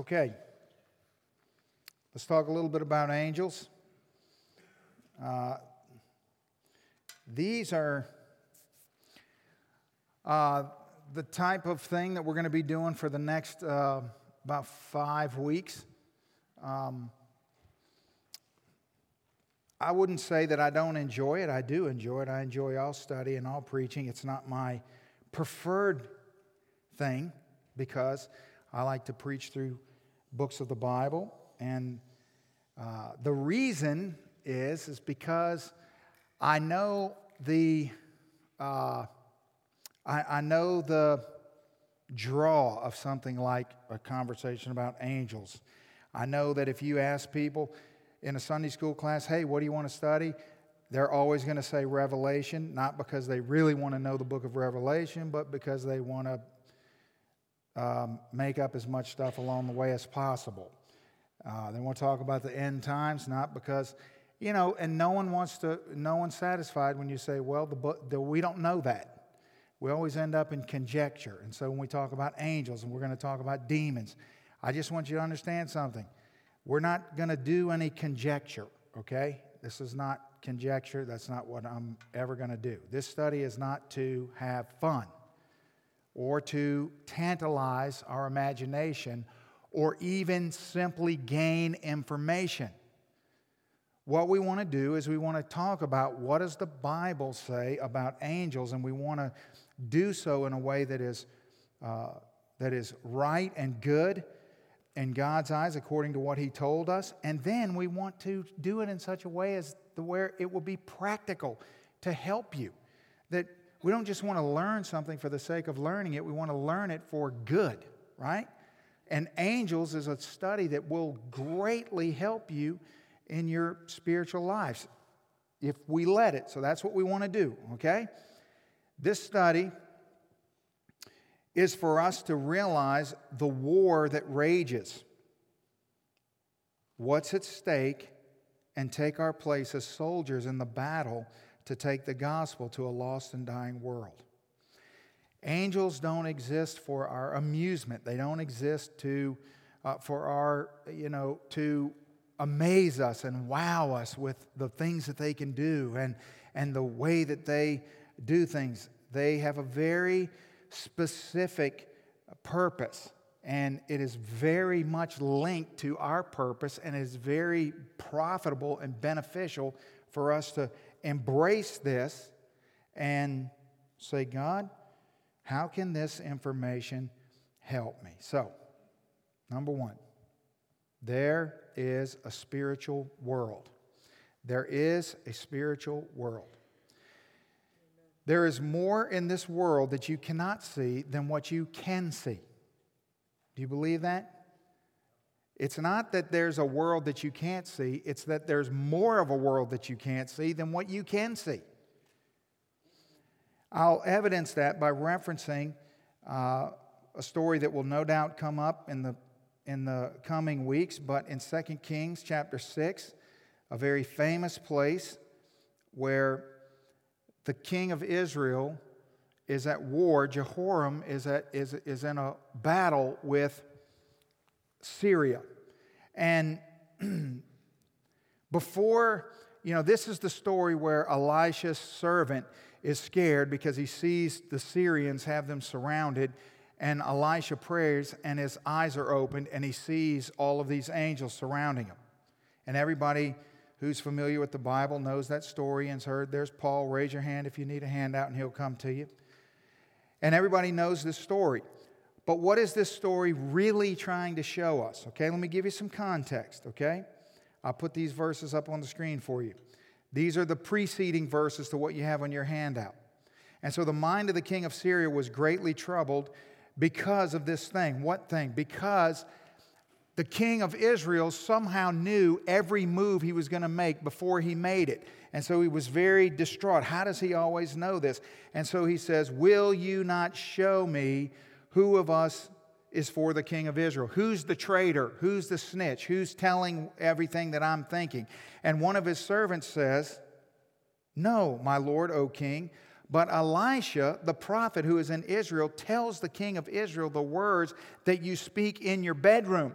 Okay, let's talk a little bit about angels. These are the type of thing that we're going to be doing for the next about 5 weeks. I wouldn't say that I don't enjoy it. I do enjoy it. I enjoy all study and all preaching. It's not my preferred thing because I like to preach through books of the Bible. And the reason is because I know the draw of something like a conversation about angels. I know that if you ask people in a Sunday school class, hey, what do you want to study? They're always going to say Revelation, not because they really want to know the book of Revelation, but because they want to make up as much stuff along the way as possible. They want to talk about the end times, not because, you know, and no one's satisfied when you say, well, we don't know that. We always end up in conjecture. And so when we talk about angels and we're going to talk about demons, I just want you to understand something. We're not going to do any conjecture, okay? This is not conjecture. That's not what I'm ever going to do. This study is not to have fun or to tantalize our imagination or even simply gain information. What we want to do is we want to talk about what does the Bible say about angels, and we want to do so in a way that is right and good in God's eyes according to what He told us. And then we want to do it in such a way as to where it will be practical to help you. That we don't just want to learn something for the sake of learning it. We want to learn it for good, right? And angels is a study that will greatly help you in your spiritual lives, if we let it. So that's what we want to do, okay? This study is for us to realize the war that rages, what's at stake, and take our place as soldiers in the battle to take the gospel to a lost and dying world. Angels don't exist for our amusement. They don't exist to amaze us and wow us with the things that they can do and the way that they do things. They have a very specific purpose, and it is very much linked to our purpose, and is very profitable and beneficial for us to embrace this and say, God, how can this information help me? So, number one, there is a spiritual world. There is a spiritual world. There is more in this world that you cannot see than what you can see. Do you believe that? It's not that there's a world that you can't see. It's that there's more of a world that you can't see than what you can see. I'll evidence that by referencing a story that will no doubt come up in the coming weeks, but in 2 Kings chapter 6, a very famous place where the king of Israel is at war. Jehoram is in a battle with Syria. And before, you know, this is the story where Elisha's servant is scared because he sees the Syrians have them surrounded. And Elisha prays, and his eyes are opened, and he sees all of these angels surrounding him. And everybody who's familiar with the Bible knows that story and has heard. There's Paul. Raise your hand if you need a handout, and he'll come to you. And everybody knows this story. But what is this story really trying to show us? Okay, let me give you some context, okay? I'll put these verses up on the screen for you. These are the preceding verses to what you have on your handout. And so the mind of the king of Syria was greatly troubled because of this thing. What thing? Because the king of Israel somehow knew every move he was going to make before he made it. And so he was very distraught. How does he always know this? And so he says, will you not show me who of us is for the king of Israel? Who's the traitor? Who's the snitch? Who's telling everything that I'm thinking? And one of his servants says, no, my lord, O king. But Elisha, the prophet who is in Israel, tells the king of Israel the words that you speak in your bedroom.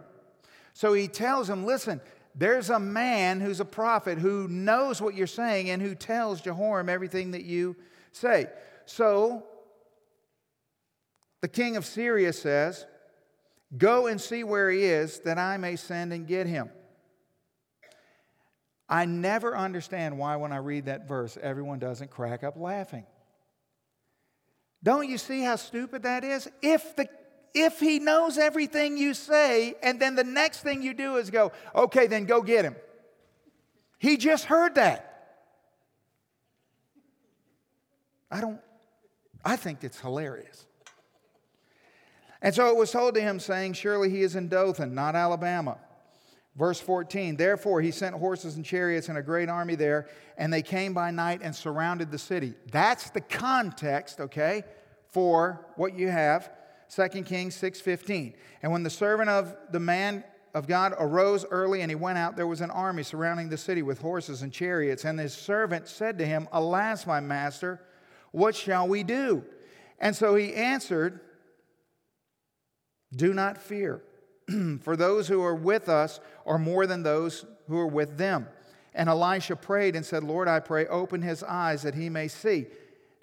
So he tells him, listen, there's a man who's a prophet who knows what you're saying and who tells Jehoram everything that you say. So the king of Syria says, go and see where he is, that I may send and get him. I never understand why when I read that verse, everyone doesn't crack up laughing. Don't you see how stupid that is? If he knows everything you say, and then the next thing you do is go, okay, then go get him. He just heard that. I think it's hilarious. And so it was told to him, saying, surely he is in Dothan, not Alabama. Verse 14, therefore he sent horses and chariots and a great army there, and they came by night and surrounded the city. That's the context, okay, for what you have, 2 Kings 6:15. And when the servant of the man of God arose early and he went out, there was an army surrounding the city with horses and chariots. And his servant said to him, alas, my master, what shall we do? And so he answered, do not fear. For those who are with us are more than those who are with them. And Elisha prayed and said, Lord, I pray, open his eyes that he may see.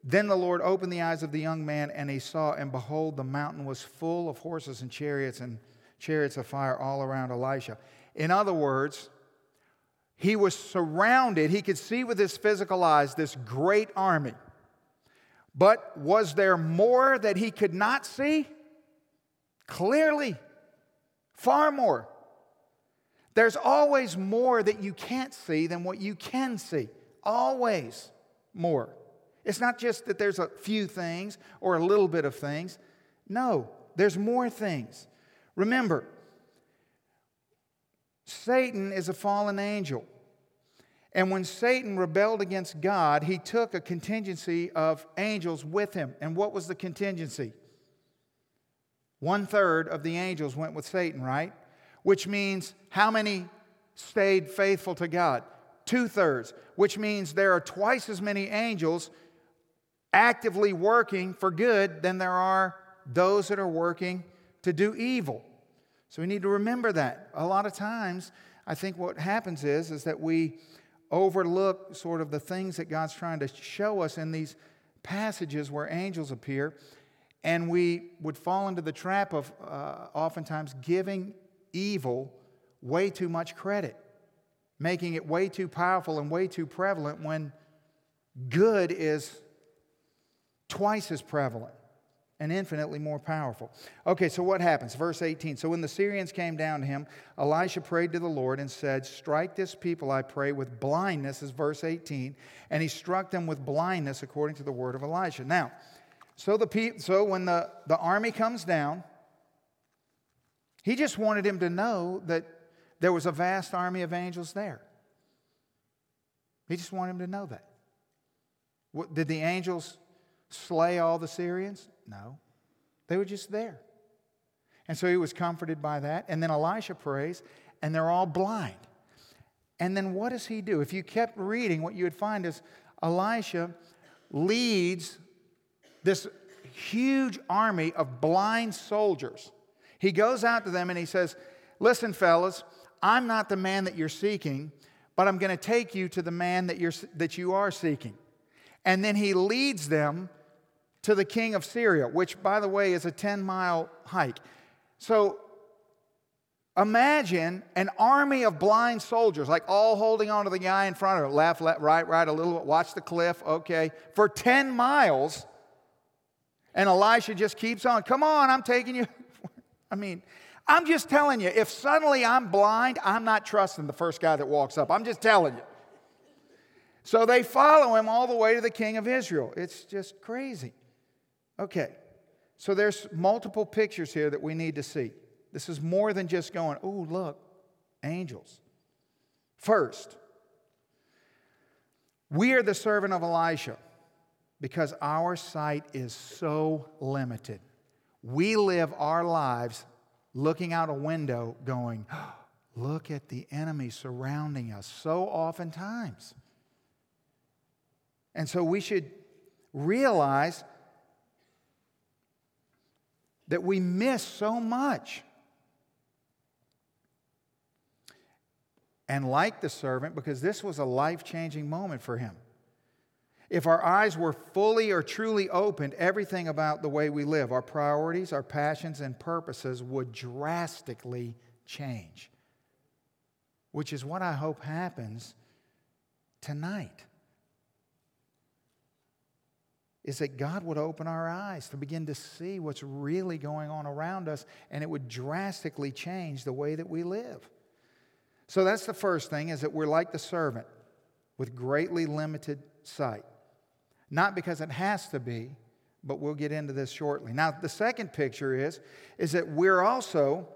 Then the Lord opened the eyes of the young man, and he saw, and behold, the mountain was full of horses and chariots of fire all around Elisha. In other words, he was surrounded. He could see with his physical eyes this great army. But was there more that he could not see? Clearly. Far more. There's always more that you can't see than what you can see. Always more. It's not just that there's a few things or a little bit of things. No, there's more things. Remember, Satan is a fallen angel. And when Satan rebelled against God, he took a contingency of angels with him. And what was the contingency? 1/3 of the angels went with Satan, right? Which means how many stayed faithful to God? 2/3, which means there are twice as many angels actively working for good than there are those that are working to do evil. So we need to remember that. A lot of times, I think what happens is that we overlook sort of the things that God's trying to show us in these passages where angels appear. And we would fall into the trap of oftentimes giving evil way too much credit, making it way too powerful and way too prevalent when good is twice as prevalent and infinitely more powerful. Okay, so what happens? Verse 18, so when the Syrians came down to him, Elisha prayed to the Lord and said, strike this people, I pray, with blindness, is verse 18. And he struck them with blindness according to the word of Elisha. Now, So when the army comes down, he just wanted him to know that there was a vast army of angels there. He just wanted him to know that. Did the angels slay all the Syrians? No. They were just there. And so he was comforted by that. And then Elisha prays, and they're all blind. And then what does he do? If you kept reading, what you would find is Elisha leads this huge army of blind soldiers. He goes out to them and he says, listen, fellas, I'm not the man that you're seeking, but I'm going to take you to the man that you are seeking. And then he leads them to the king of Syria, which, by the way, is a 10-mile hike. So imagine an army of blind soldiers, like all holding on to the guy in front of him, left, right, a little bit, watch the cliff, okay, for 10 miles. And Elisha just keeps on. Come on, I'm taking you. I mean, I'm just telling you, if suddenly I'm blind, I'm not trusting the first guy that walks up. I'm just telling you. So they follow him all the way to the king of Israel. It's just crazy. Okay, so there's multiple pictures here that we need to see. This is more than just going, oh, look, angels. First, we are the servant of Elisha. Because our sight is so limited. We live our lives looking out a window going, oh, look at the enemy surrounding us so oftentimes. And so we should realize that we miss so much. and like the servant, because this was a life-changing moment for him. If our eyes were fully or truly opened, everything about the way we live, our priorities, our passions, and purposes would drastically change, which is what I hope happens tonight, is that God would open our eyes to begin to see what's really going on around us, and it would drastically change the way that we live. So that's the first thing, is that we're like the servant with greatly limited sight. Not because it has to be, but we'll get into this shortly. Now, the second picture is that we're also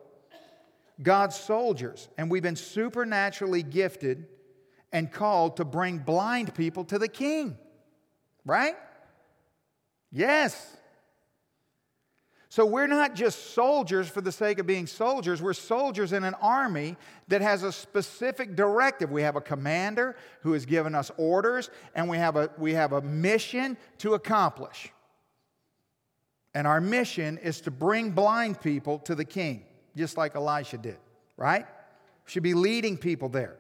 God's soldiers, and we've been supernaturally gifted and called to bring blind people to the king. Right? Yes. So we're not just soldiers for the sake of being soldiers. We're soldiers in an army that has a specific directive. We have a commander who has given us orders, and we have a mission to accomplish. And our mission is to bring blind people to the king, just like Elisha did, right? We should be leading people there.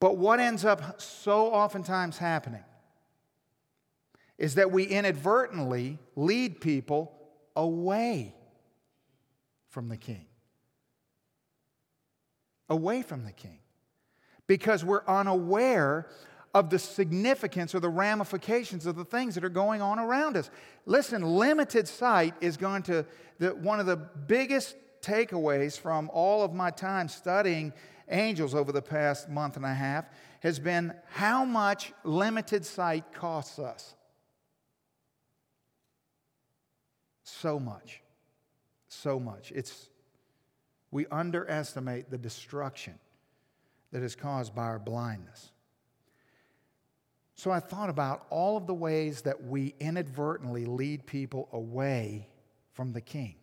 But what ends up so oftentimes happening is that we inadvertently lead people away from the king. Away from the king. Because we're unaware of the significance or the ramifications of the things that are going on around us. Listen, limited sight is going to be one of the biggest takeaways from all of my time studying angels over the past month and a half, has been how much limited sight costs us. So much. So much. We underestimate the destruction that is caused by our blindness. So I thought about all of the ways that we inadvertently lead people away from the king.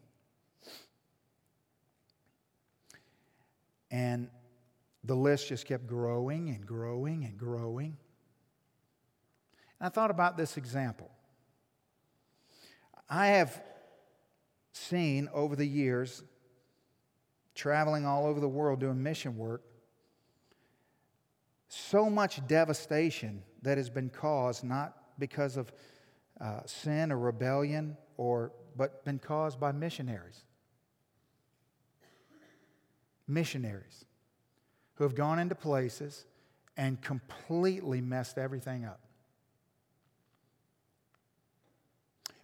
And the list just kept growing and growing and growing. And I thought about this example. I have seen over the years, traveling all over the world doing mission work, so much devastation that has been caused, not because of sin or rebellion, but been caused by missionaries. Missionaries who have gone into places and completely messed everything up.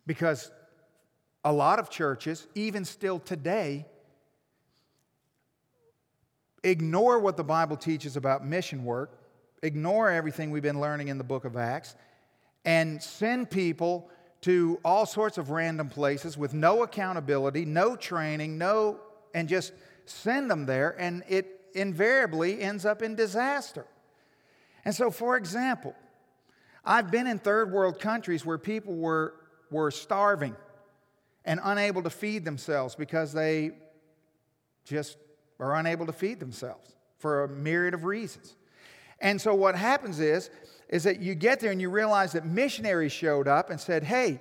Because a lot of churches, even still today, ignore what the Bible teaches about mission work, ignore everything we've been learning in the book of Acts, and send people to all sorts of random places with no accountability, no training, and just send them there, and it invariably ends up in disaster. And so, for example, I've been in third world countries where people were starving and unable to feed themselves because they just are unable to feed themselves for a myriad of reasons. And so what happens is that you get there and you realize that missionaries showed up and said, hey,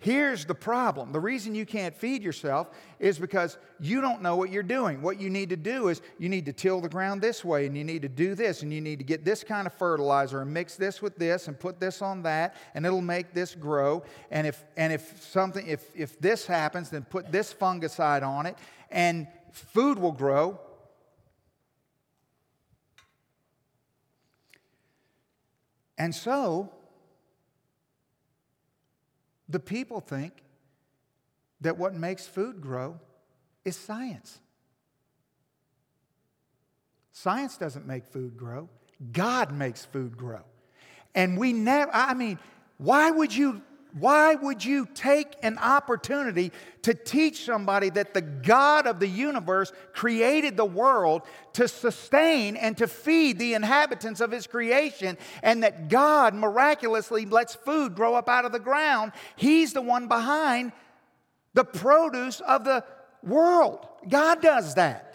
here's the problem. The reason you can't feed yourself is because you don't know what you're doing. What you need to do is you need to till the ground this way, and you need to do this, and you need to get this kind of fertilizer and mix this with this and put this on that, and it'll make this grow. And if this happens, then put this fungicide on it, and food will grow. And so the people think that what makes food grow is science. Science doesn't make food grow. God makes food grow. And we never, why would you take an opportunity to teach somebody that the God of the universe created the world to sustain and to feed the inhabitants of his creation, and that God miraculously lets food grow up out of the ground? He's the one behind the produce of the world. God does that.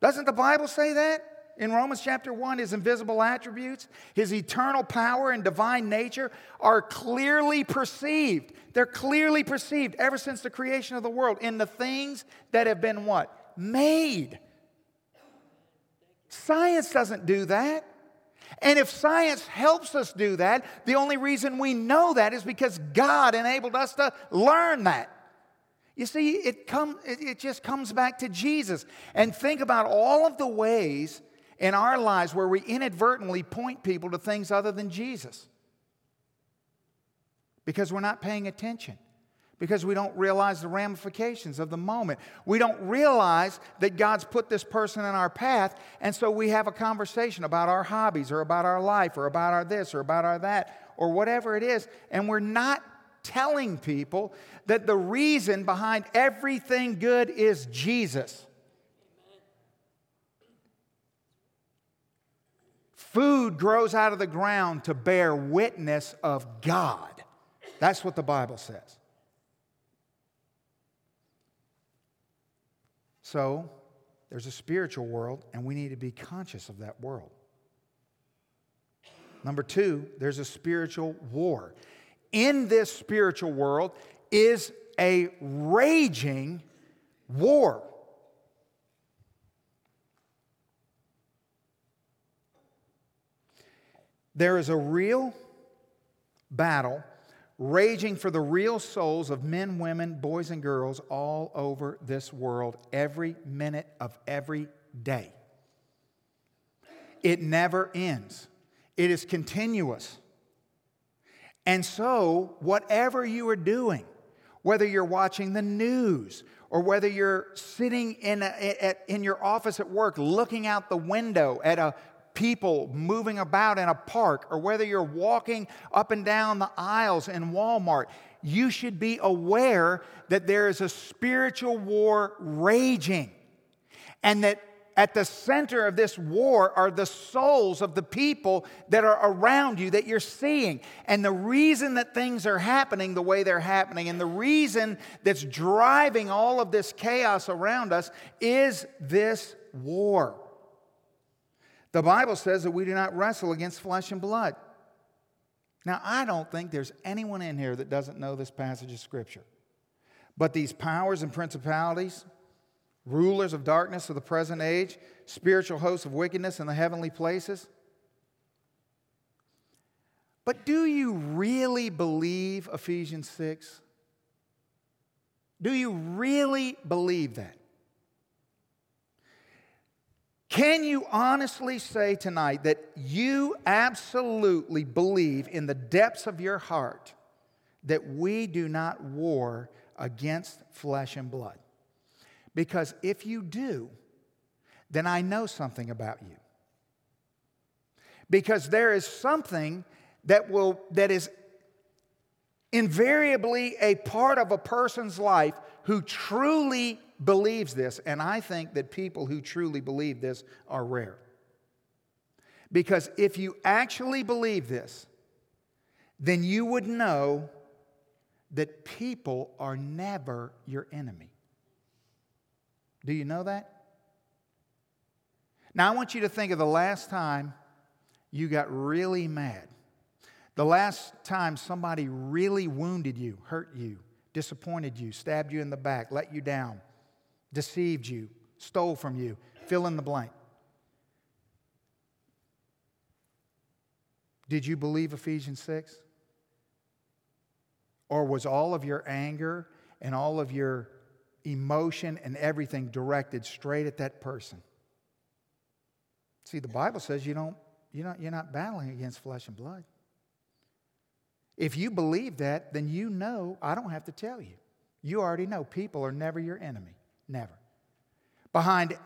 Doesn't the Bible say that? In Romans chapter 1, his invisible attributes, his eternal power and divine nature are clearly perceived. They're clearly perceived ever since the creation of the world in the things that have been what? Made. Science doesn't do that. And if science helps us do that, the only reason we know that is because God enabled us to learn that. You see, it just comes back to Jesus. And think about all of the ways in our lives where we inadvertently point people to things other than Jesus. Because we're not paying attention. Because we don't realize the ramifications of the moment. We don't realize that God's put this person in our path, and so we have a conversation about our hobbies or about our life or about our this or about our that or whatever it is, and we're not telling people that the reason behind everything good is Jesus. Food grows out of the ground to bear witness of God. That's what the Bible says. So, there's a spiritual world, and we need to be conscious of that world. Number two, there's a spiritual war. In this spiritual world is a raging war. There is a real battle raging for the real souls of men, women, boys, and girls all over this world every minute of every day. It never ends. It is continuous. And so, whatever you are doing, whether you're watching the news or whether you're sitting in your office at work looking out the window at a people moving about in a park, or whether you're walking up and down the aisles in Walmart, you should be aware that there is a spiritual war raging, and that at the center of this war are the souls of the people that are around you that you're seeing. And the reason that things are happening the way they're happening, and the reason that's driving all of this chaos around us, is this war. The Bible says that we do not wrestle against flesh and blood. Now, I don't think there's anyone in here that doesn't know this passage of Scripture. But these powers and principalities, rulers of darkness of the present age, spiritual hosts of wickedness in the heavenly places. But do you really believe Ephesians 6? Do you really believe that? Can you honestly say tonight that you absolutely believe in the depths of your heart that we do not war against flesh and blood? Because if you do, then I know something about you. Because there is something that is invariably a part of a person's life who truly believes this, and I think that people who truly believe this are rare. Because if you actually believe this, then you would know that people are never your enemy. Do you know that? Now I want you to think of the last time you got really mad. The last time somebody really wounded you, hurt you, disappointed you, stabbed you in the back, let you down, deceived you, stole from you, fill in the blank. Did you believe Ephesians 6? Or was all of your anger and all of your emotion and everything directed straight at that person? See, the Bible says you're not battling against flesh and blood. If you believe that, then you know, I don't have to tell you. You already know people are never your enemy. Never. Behind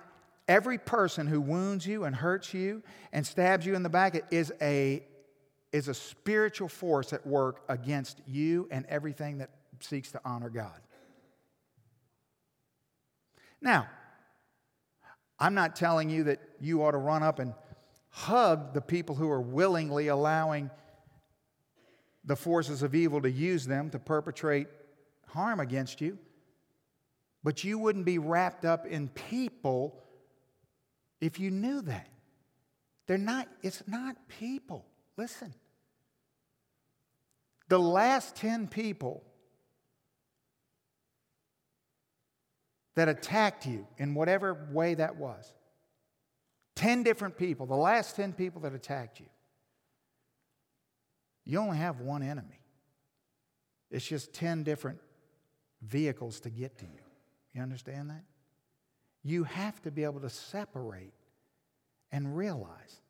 every person who wounds you and hurts you and stabs you in the back is a spiritual force at work against you and everything that seeks to honor God. Now, I'm not telling you that you ought to run up and hug the people who are willingly allowing the forces of evil to use them to perpetrate harm against you. But you wouldn't be wrapped up in people if you knew that. It's not people. Listen. The last 10 people that attacked you in whatever way that was, 10 different people, the last 10 people that attacked you, you only have one enemy. It's just 10 different vehicles to get to you. You understand that? You have to be able to separate and realize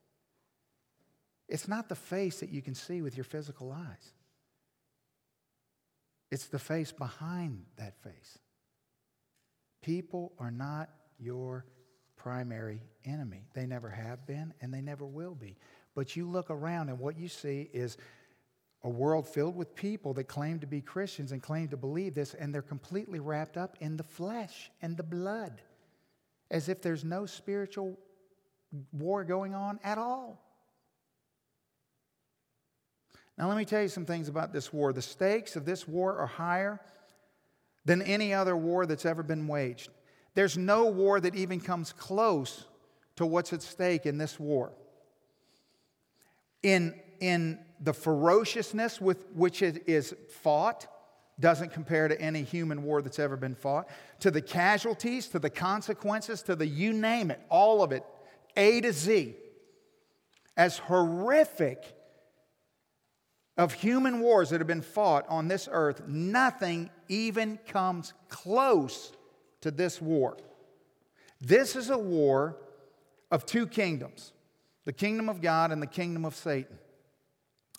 it's not the face that you can see with your physical eyes. It's the face behind that face. People are not your primary enemy. They never have been, and they never will be. But you look around, and what you see is a world filled with people that claim to be Christians and claim to believe this, and they're completely wrapped up in the flesh and the blood, as if there's no spiritual war going on at all. Now, let me tell you some things about this war. The stakes of this war are higher than any other war that's ever been waged. There's no war that even comes close to what's at stake in this war. In the ferociousness with which it is fought doesn't compare to any human war that's ever been fought. To the casualties, to the consequences, to the you name it, all of it, A to Z, as horrific of human wars that have been fought on this earth, nothing even comes close to this war. This is a war of two kingdoms, the kingdom of God and the kingdom of Satan.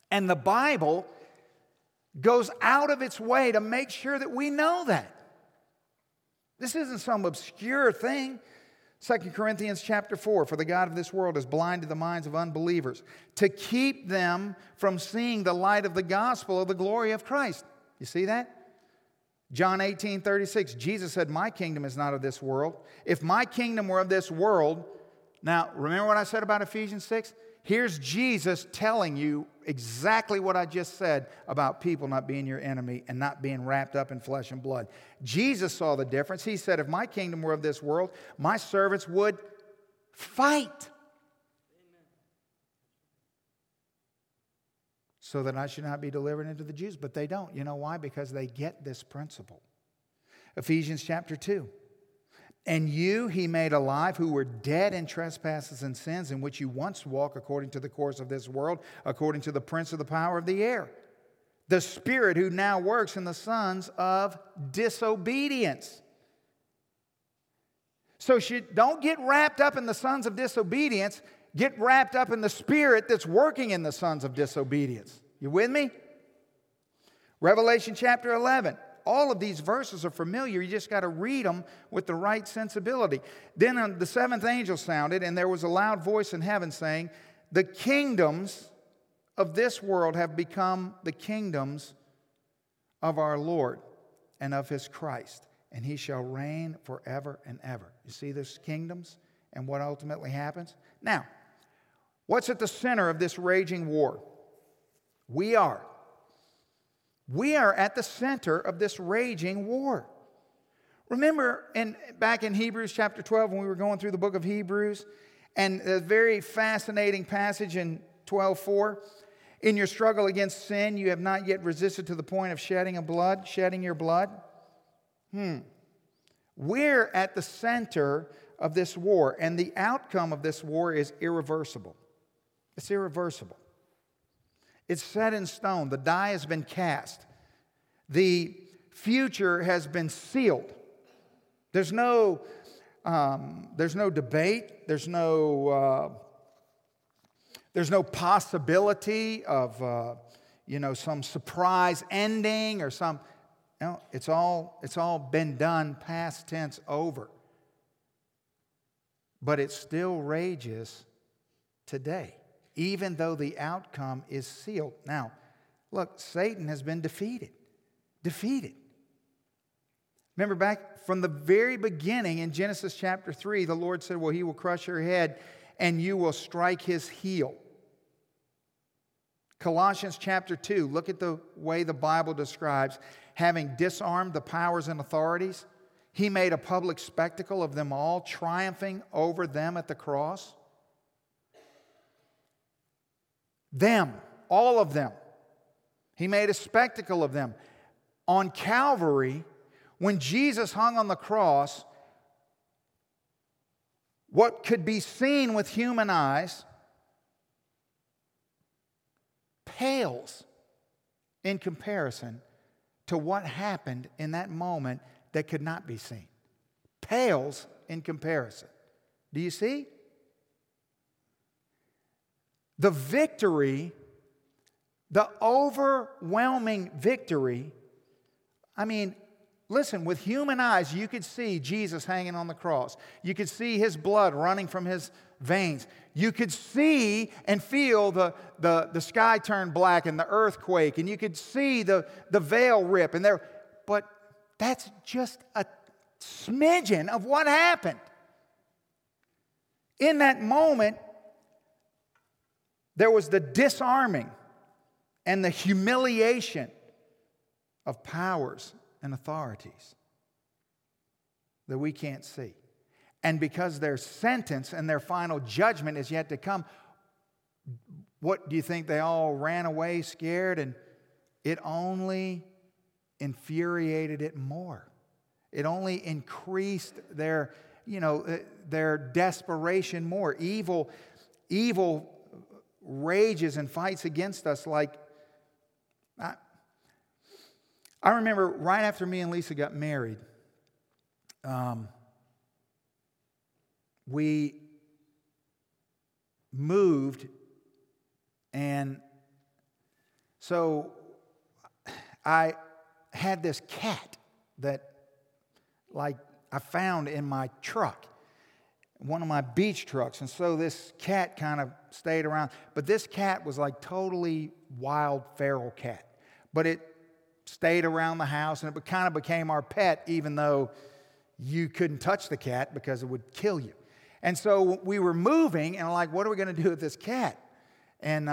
And the Bible goes out of its way to make sure that we know that. This isn't some obscure thing. 2 Corinthians chapter 4, for the God of this world is blind to the minds of unbelievers, to keep them from seeing the light of the gospel of the glory of Christ. You see that? John 18:36, Jesus said, my kingdom is not of this world. If my kingdom were of this world, now remember what I said about Ephesians 6? Here's Jesus telling you exactly what I just said about people not being your enemy and not being wrapped up in flesh and blood. Jesus saw the difference. He said, if my kingdom were of this world, my servants would fight. Amen. So that I should not be delivered into the Jews. But they don't. You know why? Because they get this principle. Ephesians chapter 2. And you he made alive who were dead in trespasses and sins in which you once walked according to the course of this world, according to the prince of the power of the air, the spirit who now works in the sons of disobedience. So don't get wrapped up in the sons of disobedience. Get wrapped up in the spirit that's working in the sons of disobedience. You with me? Revelation chapter 11. All of these verses are familiar. You just got to read them with the right sensibility. Then the seventh angel sounded, and there was a loud voice in heaven saying, the kingdoms of this world have become the kingdoms of our Lord and of his Christ, and he shall reign forever and ever. You see these kingdoms and what ultimately happens? Now, what's at the center of this raging war? We are at the center of this raging war. Remember back in Hebrews chapter 12 when we were going through the book of Hebrews, and a very fascinating passage in 12:4, in your struggle against sin, you have not yet resisted to the point of shedding your blood. We're at the center of this war, and the outcome of this war is irreversible. It's irreversible. It's set in stone. The die has been cast. The future has been sealed. There's no debate. There's no possibility of some surprise ending or some. No, it's all been done. Past tense, over. But it still rages today, even though the outcome is sealed. Now, look, Satan has been defeated. Defeated. Remember back from the very beginning in Genesis chapter 3, the Lord said, well, he will crush your head and you will strike his heel. Colossians chapter 2, look at the way the Bible describes, having disarmed the powers and authorities, he made a public spectacle of them all, triumphing over them at the cross. Them, all of them. He made a spectacle of them. On Calvary, when Jesus hung on the cross, what could be seen with human eyes pales in comparison to what happened in that moment that could not be seen. Pales in comparison. Do you see? The victory, the overwhelming victory, I mean, listen, with human eyes, you could see Jesus hanging on the cross. You could see his blood running from his veins. You could see and feel the sky turn black and the earthquake, and you could see the veil rip. And there, but that's just a smidgen of what happened. In that moment, there was the disarming and the humiliation of powers and authorities that we can't see. And because their sentence and their final judgment is yet to come, what do you think? They all ran away scared, and it only infuriated it more. It only increased their, you know, their desperation more. Evil rages and fights against us like... I remember right after me and Lisa got married, we moved, and so I had this cat that, like, I found in my truck, one of my beach trucks, and so this cat kind of stayed around. But this cat was like totally wild, feral cat, but it stayed around the house, and it kind of became our pet, even though you couldn't touch the cat because it would kill you. And so we were moving, and I'm like, what are we going to do with this cat? And,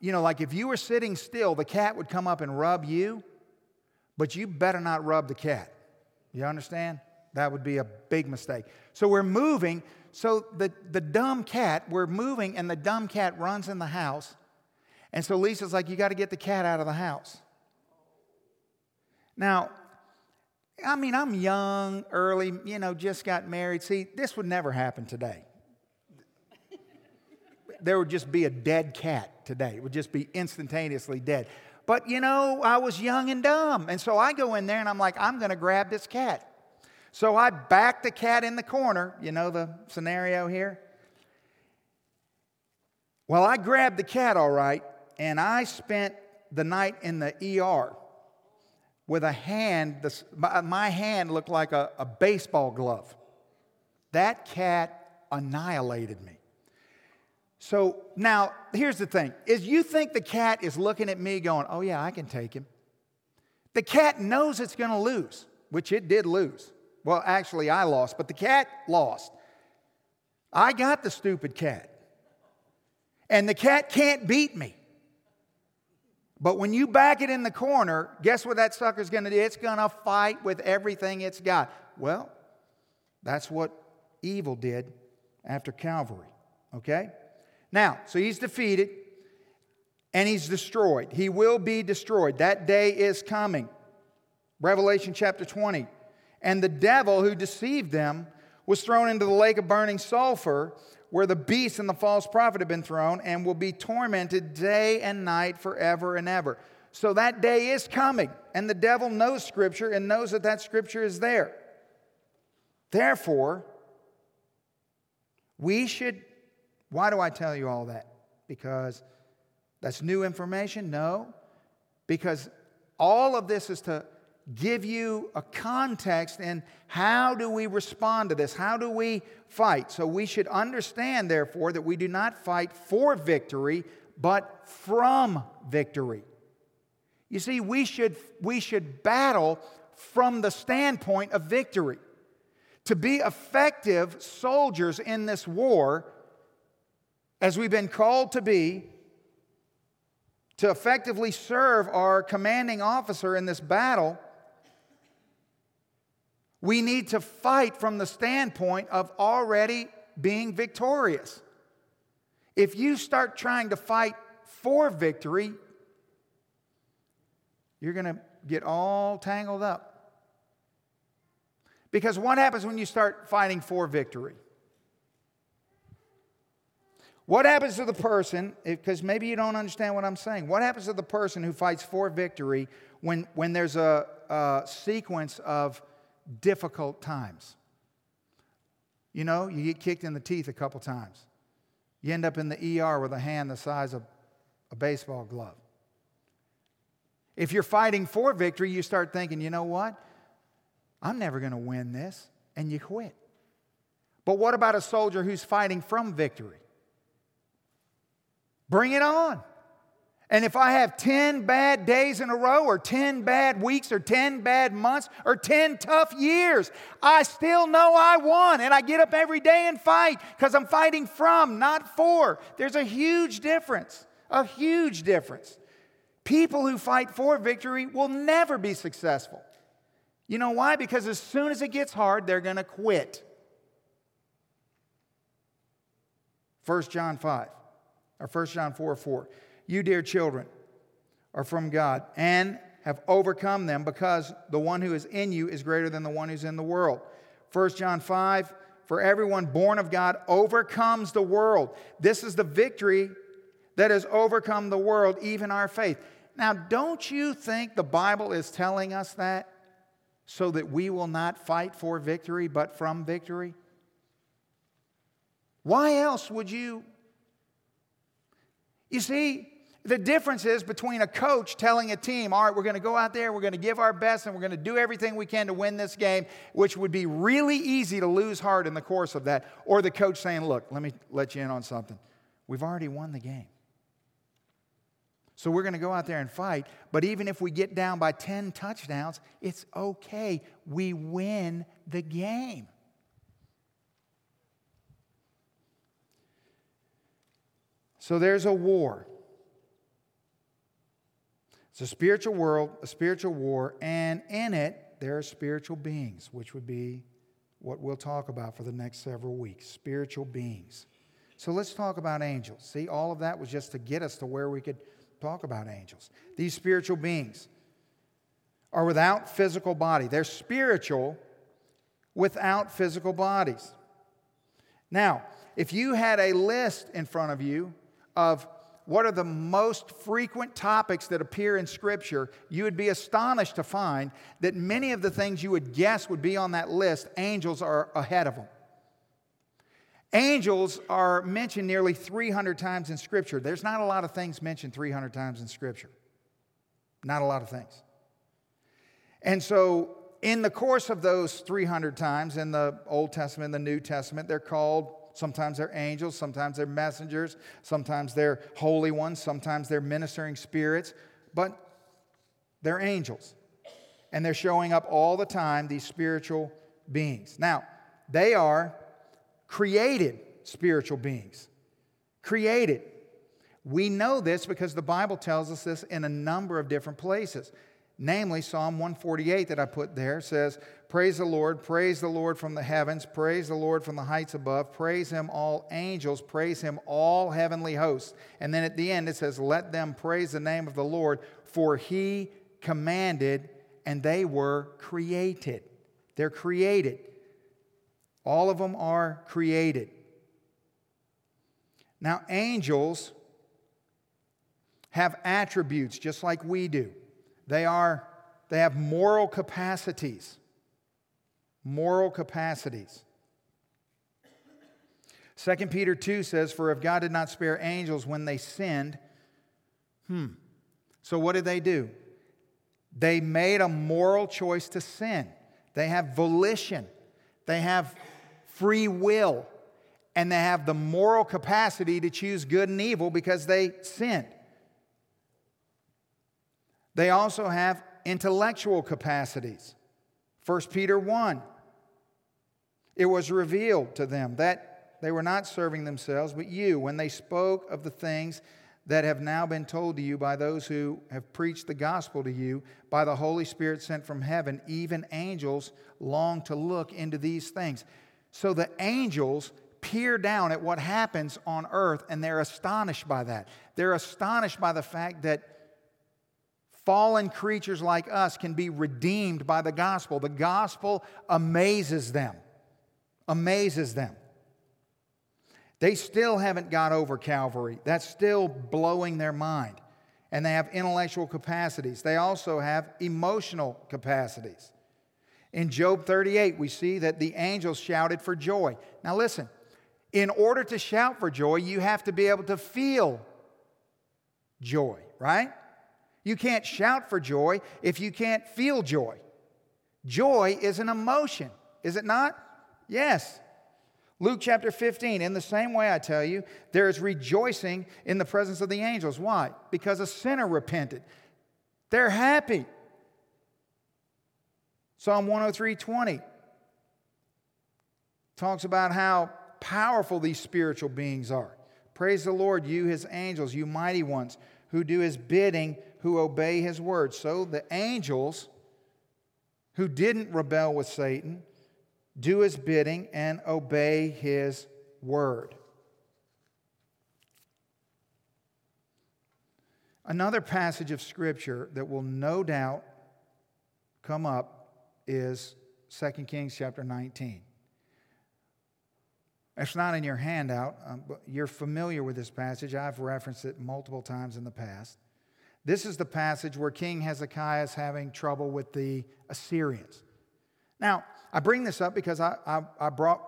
you know, like if you were sitting still, the cat would come up and rub you, but you better not rub the cat. You understand? That would be a big mistake. So we're moving. So the dumb cat, we're moving, and the dumb cat runs in the house. And so Lisa's like, you got to get the cat out of the house. Now, I mean, I'm young, early, you know, just got married. See, this would never happen today. There would just be a dead cat today. It would just be instantaneously dead. But, you know, I was young and dumb. And so I go in there, and I'm like, I'm going to grab this cat. So I back the cat in the corner. You know the scenario here? Well, I grabbed the cat, all right, and I spent the night in the ER. With a hand, my hand looked like a baseball glove. That cat annihilated me. So now, here's the thing. Is you think the cat is looking at me going, oh yeah, I can take him. The cat knows it's going to lose, which it did lose. Well, actually, I lost, but the cat lost. I got the stupid cat. And the cat can't beat me. But when you back it in the corner, guess what that sucker's going to do? It's going to fight with everything it's got. Well, that's what evil did after Calvary, okay? Now, so he's defeated and he's destroyed. He will be destroyed. That day is coming. Revelation chapter 20. And the devil who deceived them was thrown into the lake of burning sulfur, where the beast and the false prophet have been thrown, and will be tormented day and night forever and ever. So that day is coming, and the devil knows Scripture and knows that that Scripture is there. Therefore, we should... Why do I tell you all that? Because that's new information? No. Because all of this is to give you a context in how do we respond to this? How do we fight? So we should understand, therefore, that we do not fight for victory, but from victory. You see, we should battle from the standpoint of victory. To be effective soldiers in this war, as we've been called to be, to effectively serve our commanding officer in this battle, we need to fight from the standpoint of already being victorious. If you start trying to fight for victory, you're going to get all tangled up. Because what happens when you start fighting for victory? What happens to the person, because maybe you don't understand what I'm saying. What happens to the person who fights for victory when there's a sequence of difficult times? You know, you get kicked in the teeth a couple times. You end up in the ER with a hand the size of a baseball glove. If you're fighting for victory, you start thinking, you know what? I'm never going to win this, and you quit. But what about a soldier who's fighting from victory? Bring it on. And if I have 10 bad days in a row, or 10 bad weeks, or 10 bad months, or 10 tough years, I still know I won, and I get up every day and fight, because I'm fighting from, not for. There's a huge difference, a huge difference. People who fight for victory will never be successful. You know why? Because as soon as it gets hard, they're going to quit. 1 John 5, or 1 John 4:4. You, dear children, are from God and have overcome them, because the one who is in you is greater than the one who's in the world. 1 John 5, for everyone born of God overcomes the world. This is the victory that has overcome the world, even our faith. Now, don't you think the Bible is telling us that so that we will not fight for victory but from victory? Why else would you? You see, the difference is between a coach telling a team, all right, we're going to go out there, we're going to give our best, and we're going to do everything we can to win this game, which would be really easy to lose heart in the course of that, or the coach saying, look, let me let you in on something. We've already won the game. So we're going to go out there and fight, but even if we get down by 10 touchdowns, it's okay. We win the game. So there's a war. It's a spiritual world, a spiritual war, and in it there are spiritual beings, which would be what we'll talk about for the next several weeks, spiritual beings. So let's talk about angels. See, all of that was just to get us to where we could talk about angels. These spiritual beings are without physical body. They're spiritual without physical bodies. Now, if you had a list in front of you of what are the most frequent topics that appear in Scripture, you would be astonished to find that many of the things you would guess would be on that list, angels are ahead of them. Angels are mentioned nearly 300 times in Scripture. There's not a lot of things mentioned 300 times in Scripture. Not a lot of things. And so in the course of those 300 times in the Old Testament and the New Testament, they're called, sometimes they're angels, sometimes they're messengers, sometimes they're holy ones, sometimes they're ministering spirits, but they're angels. And they're showing up all the time, these spiritual beings. Now, they are created spiritual beings. Created. We know this because the Bible tells us this in a number of different places. Namely, Psalm 148 that I put there says, praise the Lord from the heavens, praise the Lord from the heights above, praise Him all angels, praise Him all heavenly hosts. And then at the end it says, let them praise the name of the Lord, for He commanded and they were created. They're created. All of them are created. Now, angels have attributes just like we do. They have moral capacities. Moral capacities. 2 Peter 2 says, for if God did not spare angels when they sinned, so what did they do? They made a moral choice to sin. They have volition. They have free will, and they have the moral capacity to choose good and evil because they sinned. They also have intellectual capacities. 1 Peter 1, it was revealed to them that they were not serving themselves but you when they spoke of the things that have now been told to you by those who have preached the gospel to you by the Holy Spirit sent from heaven. Even angels long to look into these things. So the angels peer down at what happens on earth, and they're astonished by that. They're astonished by the fact that fallen creatures like us can be redeemed by the gospel. The gospel amazes them. They still haven't got over Calvary. That's still blowing their mind. And they have intellectual capacities. They also have emotional capacities. In Job 38, we see that the angels shouted for joy. Now listen, in order to shout for joy, you have to be able to feel joy, right? You can't shout for joy if you can't feel joy. Joy is an emotion, is it not? Yes. Luke chapter 15, in the same way I tell you, there is rejoicing in the presence of the angels. Why? Because a sinner repented. They're happy. Psalm 103:20 talks about how powerful these spiritual beings are. Praise the Lord, you his angels, you mighty ones, who do his bidding, who obey his word. So the angels who didn't rebel with Satan do his bidding and obey his word. Another passage of Scripture that will no doubt come up is 2 Kings chapter 19. It's not in your handout, but you're familiar with this passage. I've referenced it multiple times in the past. This is the passage where King Hezekiah is having trouble with the Assyrians. Now, I bring this up because I brought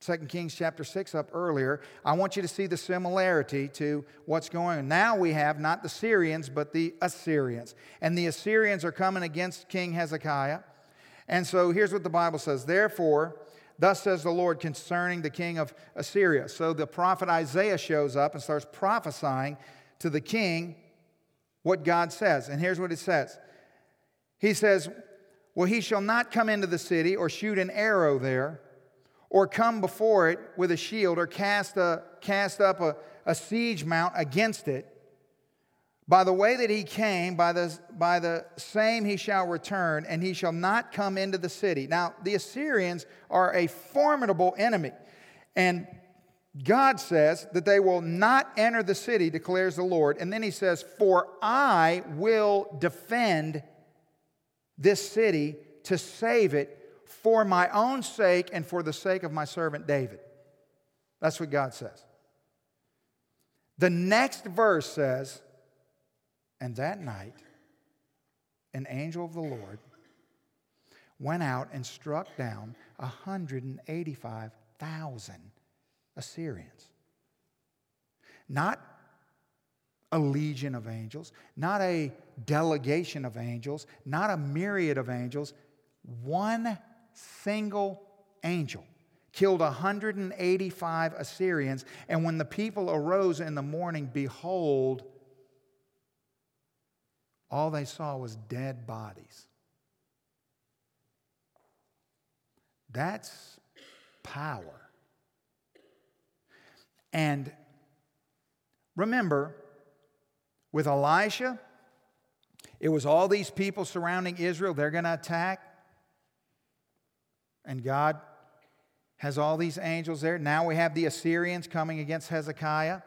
2 Kings chapter 6 up earlier. I want you to see the similarity to what's going on. Now we have not the Syrians, but the Assyrians. And the Assyrians are coming against King Hezekiah. And so here's what the Bible says. Therefore, thus says the Lord concerning the king of Assyria. So the prophet Isaiah shows up and starts prophesying to the king what God says. And here's what it says. He says, well, he shall not come into the city or shoot an arrow there or come before it with a shield or cast up a siege mount against it. By the way that he came, by the same he shall return, and he shall not come into the city. Now, the Assyrians are a formidable enemy, and God says that they will not enter the city, declares the Lord. And then he says, for I will defend this city to save it for my own sake and for the sake of my servant David. That's what God says. The next verse says, and that night an angel of the Lord went out and struck down 185,000 Assyrians. Not a legion of angels, not a delegation of angels, not a myriad of angels. One single angel killed 185 Assyrians. And when the people arose in the morning, behold, all they saw was dead bodies. That's power. And remember, with Elisha, it was all these people surrounding Israel. They're going to attack. And God has all these angels there. Now we have the Assyrians coming against Hezekiah.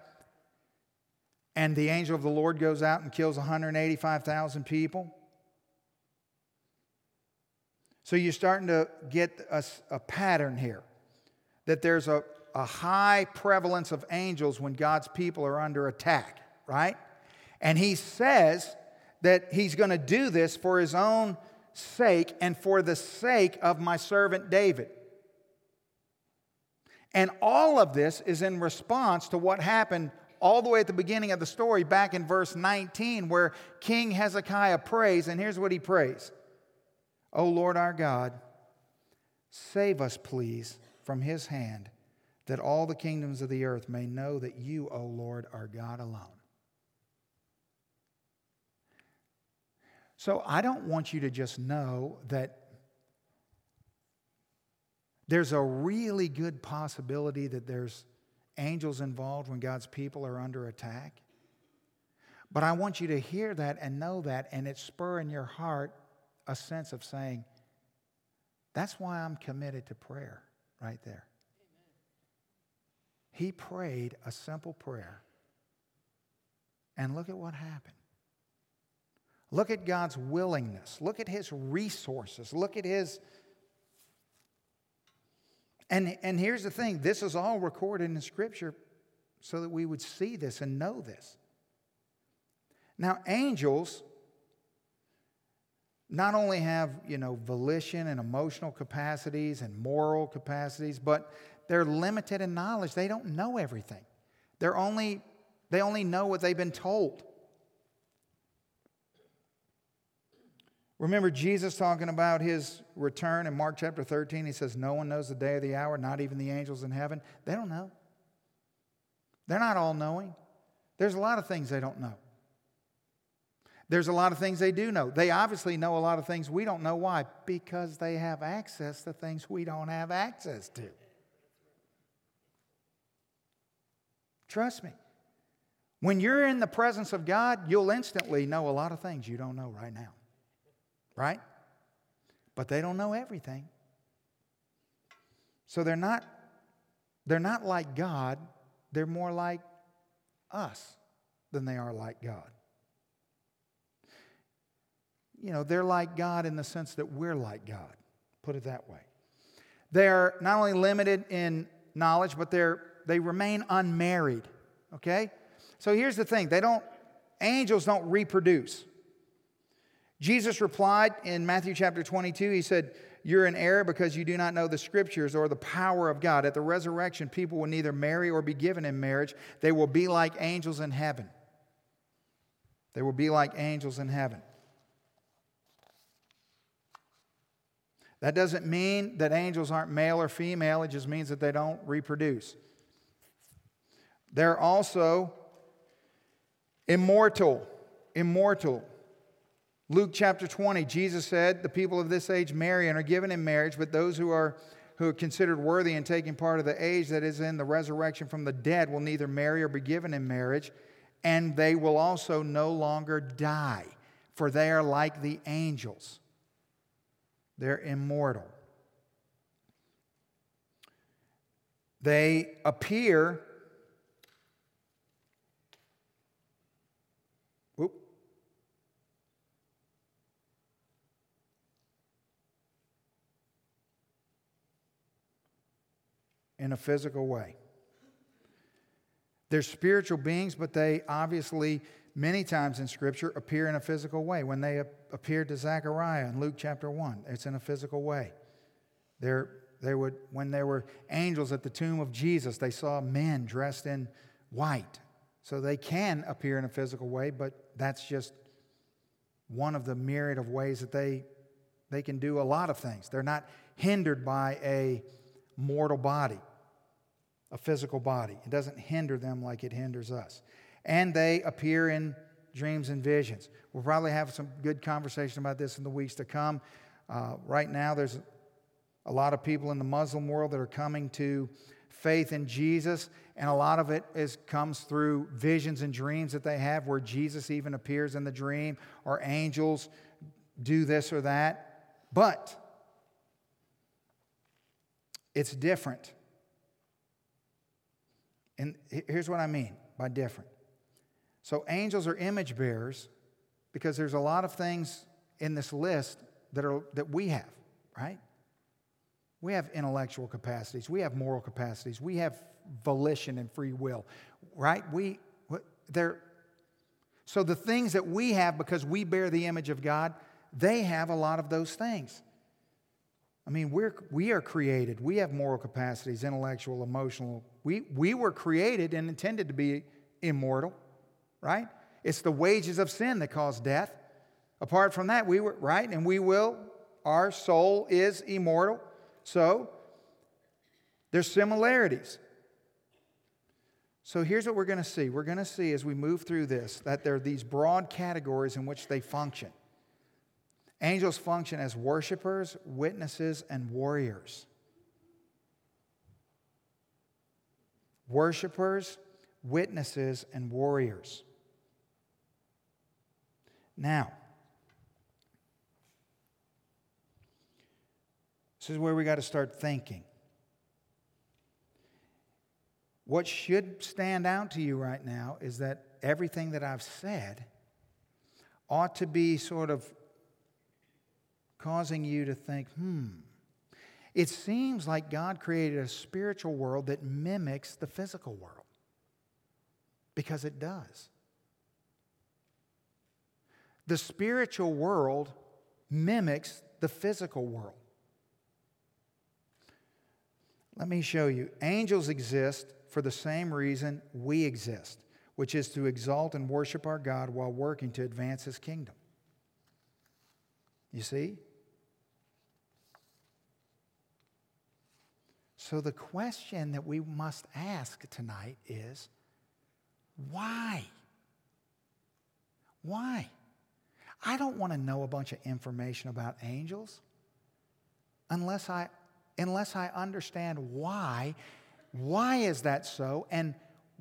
And the angel of the Lord goes out and kills 185,000 people. So you're starting to get a pattern here. That there's a high prevalence of angels when God's people are under attack. Right? And he says that he's going to do this for his own sake and for the sake of my servant David. And all of this is in response to what happened all the way at the beginning of the story back in verse 19 where King Hezekiah prays, and here's what he prays. O Lord our God, save us please from his hand that all the kingdoms of the earth may know that you, O Lord, are God alone. So I don't want you to just know that there's a really good possibility that there's angels involved when God's people are under attack. But I want you to hear that and know that, and it's spurring your heart a sense of saying, that's why I'm committed to prayer right there. Amen. He prayed a simple prayer. And look at what happened. Look at God's willingness. Look at his resources. Look at his And here's the thing. This is all recorded in Scripture so that we would see this and know this. Now, angels not only have, volition and emotional capacities and moral capacities, but they're limited in knowledge. They don't know everything. They only know what they've been told. Remember Jesus talking about his return in Mark chapter 13. He says, no one knows the day or the hour, not even the angels in heaven. They don't know. They're not all knowing. There's a lot of things they don't know. There's a lot of things they do know. They obviously know a lot of things we don't know. Why? Because they have access to things we don't have access to. Trust me. When you're in the presence of God, you'll instantly know a lot of things you don't know right now. Right? But they don't know everything. So they're not like God. They're more like us than they are like God. They're like God in the sense that we're like God. Put it that way. They're not only limited in knowledge, but they remain unmarried. Okay? So here's the thing. Angels don't reproduce. Jesus replied in Matthew chapter 22, he said, you're in error because you do not know the Scriptures or the power of God. At the resurrection, people will neither marry or be given in marriage. They will be like angels in heaven. They will be like angels in heaven. That doesn't mean that angels aren't male or female. It just means that they don't reproduce. They're also immortal. Luke chapter 20, Jesus said, the people of this age marry and are given in marriage, but those who are considered worthy and taking part of the age that is in the resurrection from the dead will neither marry or be given in marriage, and they will also no longer die, for they are like the angels. They're immortal. They appear... in a physical way. They're spiritual beings, but they obviously, many times in Scripture, appear in a physical way. When they appeared to Zechariah in Luke chapter 1, it's in a physical way. When there were angels at the tomb of Jesus, they saw men dressed in white. So they can appear in a physical way, but that's just one of the myriad of ways that they can do a lot of things. They're not hindered by a mortal body. A physical body. It doesn't hinder them like it hinders us. And they appear in dreams and visions. We'll probably have some good conversation about this in the weeks to come. Right now, there's a lot of people in the Muslim world that are coming to faith in Jesus, and a lot of it comes through visions and dreams that they have where Jesus even appears in the dream, or angels do this or that. But it's different. And here's what I mean by different. So angels are image bearers because there's a lot of things in this list that we have, right? We have intellectual capacities. We have moral capacities. We have volition and free will, right? So the things that we have because we bear the image of God, they have a lot of those things. I mean, we are created. We have moral capacities, intellectual, emotional. We were created and intended to be immortal, right? It's the wages of sin that cause death. Apart from that, we were, right? And our soul is immortal. So, there's similarities. So here's what we're going to see. We're going to see as we move through this that there are these broad categories in which they function. Angels function as worshipers, witnesses, and warriors. Worshipers, witnesses, and warriors. Now, this is where we got to start thinking. What should stand out to you right now is that everything that I've said ought to be sort of causing you to think, It seems like God created a spiritual world that mimics the physical world, because it does. The spiritual world mimics the physical world. Let me show you. Angels exist for the same reason we exist, which is to exalt and worship our God while working to advance His kingdom. You see? So the question that we must ask tonight is, why? Why? I don't want to know a bunch of information about angels unless I understand why. Why is that so? And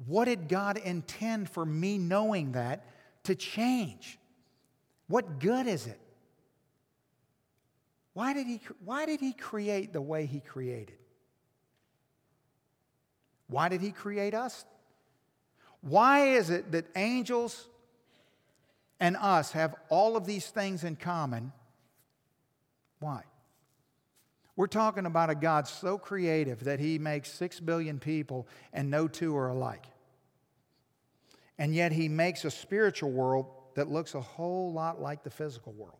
what did God intend for me knowing that to change? What good is it? Why did he create the way He created? Why did He create us? Why is it that angels and us have all of these things in common? Why? We're talking about a God so creative that He makes 6 billion people and no two are alike. And yet He makes a spiritual world that looks a whole lot like the physical world.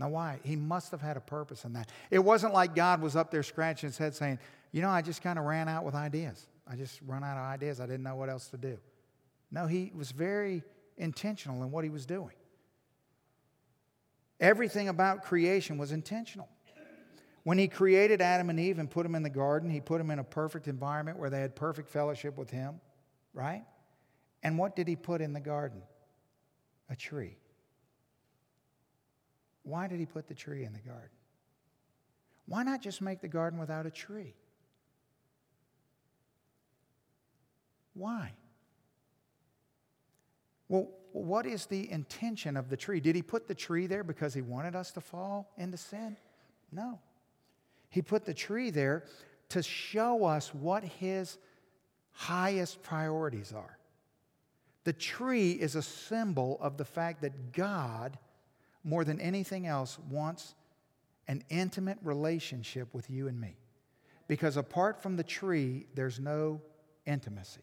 Now why? He must have had a purpose in that. It wasn't like God was up there scratching His head saying, you know, I just kind of ran out with ideas. I just run out of ideas. I didn't know what else to do. No, He was very intentional in what He was doing. Everything about creation was intentional. When He created Adam and Eve and put them in the garden, He put them in a perfect environment where they had perfect fellowship with Him, right? And what did He put in the garden? A tree. Why did He put the tree in the garden? Why not just make the garden without a tree? Why? Well, what is the intention of the tree? Did He put the tree there because He wanted us to fall into sin? No. He put the tree there to show us what His highest priorities are. The tree is a symbol of the fact that God, more than anything else, wants an intimate relationship with you and me. Because apart from the tree, there's no intimacy.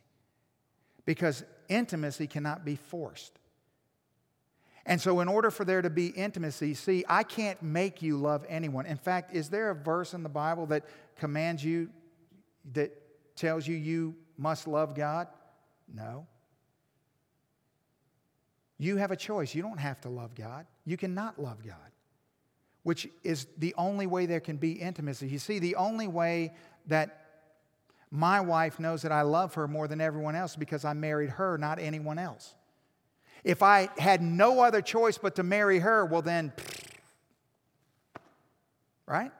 Because intimacy cannot be forced. And so in order for there to be intimacy, see, I can't make you love anyone. In fact, is there a verse in the Bible that commands you, that tells you you must love God? No. You have a choice. You don't have to love God. You cannot love God, which is the only way there can be intimacy. You see, the only way that my wife knows that I love her more than everyone else because I married her, not anyone else. If I had no other choice but to marry her, well then, right?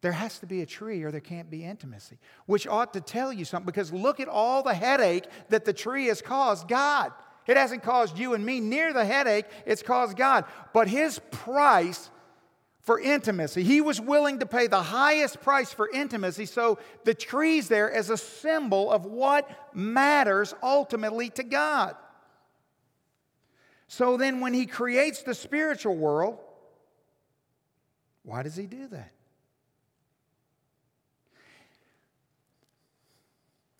There has to be a tree or there can't be intimacy, which ought to tell you something, because look at all the headache that the tree has caused God. It hasn't caused you and me near the headache, it's caused God. But His price for intimacy, He was willing to pay the highest price for intimacy, so the tree's there as a symbol of what matters ultimately to God. So then when He creates the spiritual world, why does He do that?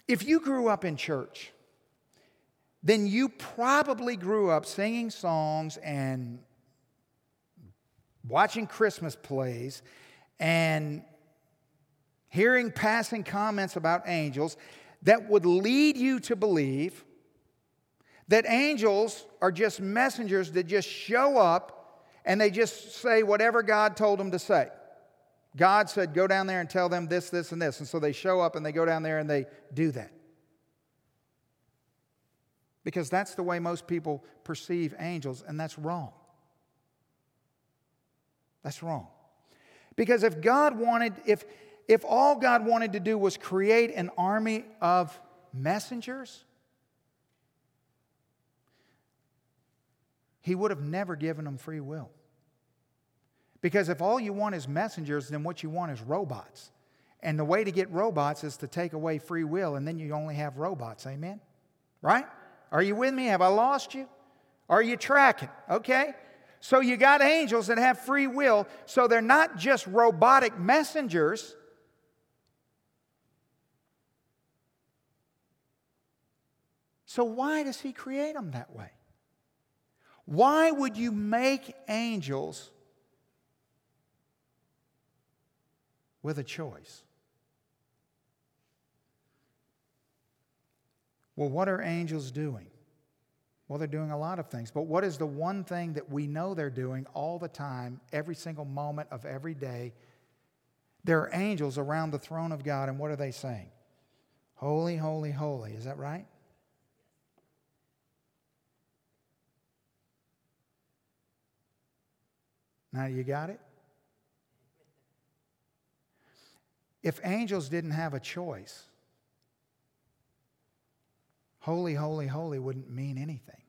If you grew up in church, then you probably grew up singing songs and watching Christmas plays and hearing passing comments about angels that would lead you to believe that angels are just messengers that just show up and they just say whatever God told them to say. God said, go down there and tell them this, this, and this. And so they show up and they go down there and they do that. Because that's the way most people perceive angels, and that's wrong. That's wrong. Because if all God wanted to do was create an army of messengers, He would have never given them free will. Because if all you want is messengers, then what you want is robots. And the way to get robots is to take away free will, and then you only have robots. Amen? Right? Are you with me? Have I lost you? Are you tracking? Okay. So you got angels that have free will, so they're not just robotic messengers. So why does he create them that way? Why would you make angels with a choice? Well, what are angels doing? Well, they're doing a lot of things. But what is the one thing that we know they're doing all the time, every single moment of every day? There are angels around the throne of God, and what are they saying? Holy, holy, holy. Is that right? Now, you got it? If angels didn't have a choice, holy, holy, holy wouldn't mean anything.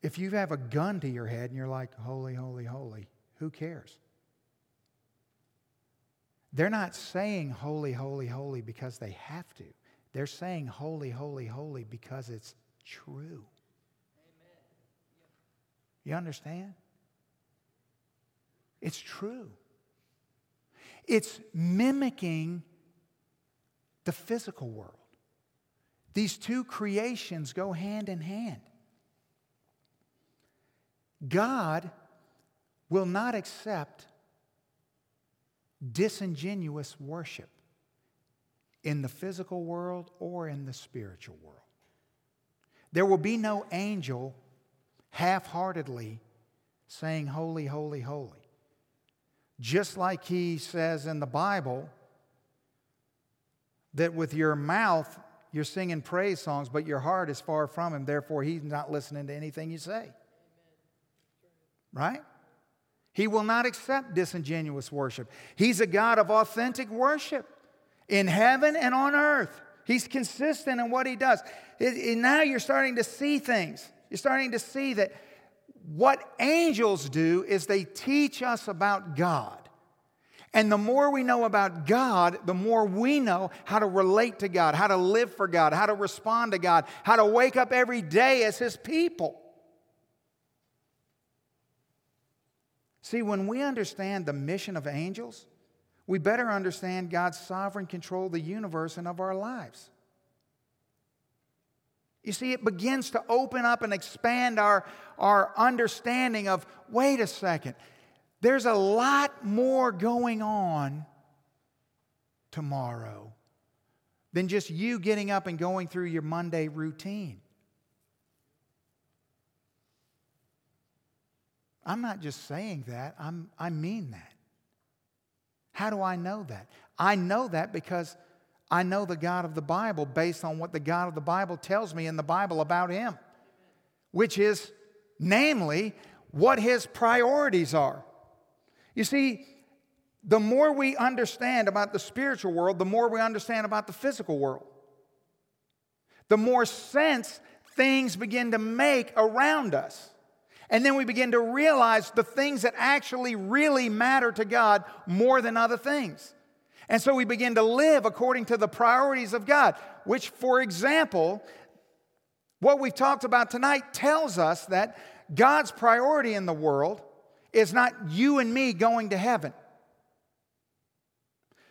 If you have a gun to your head and you're like, holy, holy, holy, who cares? They're not saying holy, holy, holy because they have to. They're saying holy, holy, holy because it's true. Amen. You understand? It's true. It's mimicking the physical world. These two creations go hand in hand. God will not accept disingenuous worship in the physical world or in the spiritual world. There will be no angel half-heartedly saying, holy, holy, holy. Just like he says in the Bible, that with your mouth you're singing praise songs, but your heart is far from him. Therefore, he's not listening to anything you say. Right? He will not accept disingenuous worship. He's a God of authentic worship in heaven and on earth. He's consistent in what he does. And now you're starting to see things. You're starting to see that what angels do is they teach us about God. And the more we know about God, the more we know how to relate to God, how to live for God, how to respond to God, how to wake up every day as His people. See, when we understand the mission of angels, we better understand God's sovereign control of the universe and of our lives. You see, it begins to open up and expand our understanding of, wait a second, there's a lot more going on tomorrow than just you getting up and going through your Monday routine. I'm not just saying that. I mean that. How do I know that? I know that because I know the God of the Bible based on what the God of the Bible tells me in the Bible about Him, which is, namely, what His priorities are. You see, the more we understand about the spiritual world, the more we understand about the physical world. The more sense things begin to make around us. And then we begin to realize the things that actually really matter to God more than other things. And so we begin to live according to the priorities of God, which, for example, what we've talked about tonight tells us that God's priority in the world is not you and me going to heaven.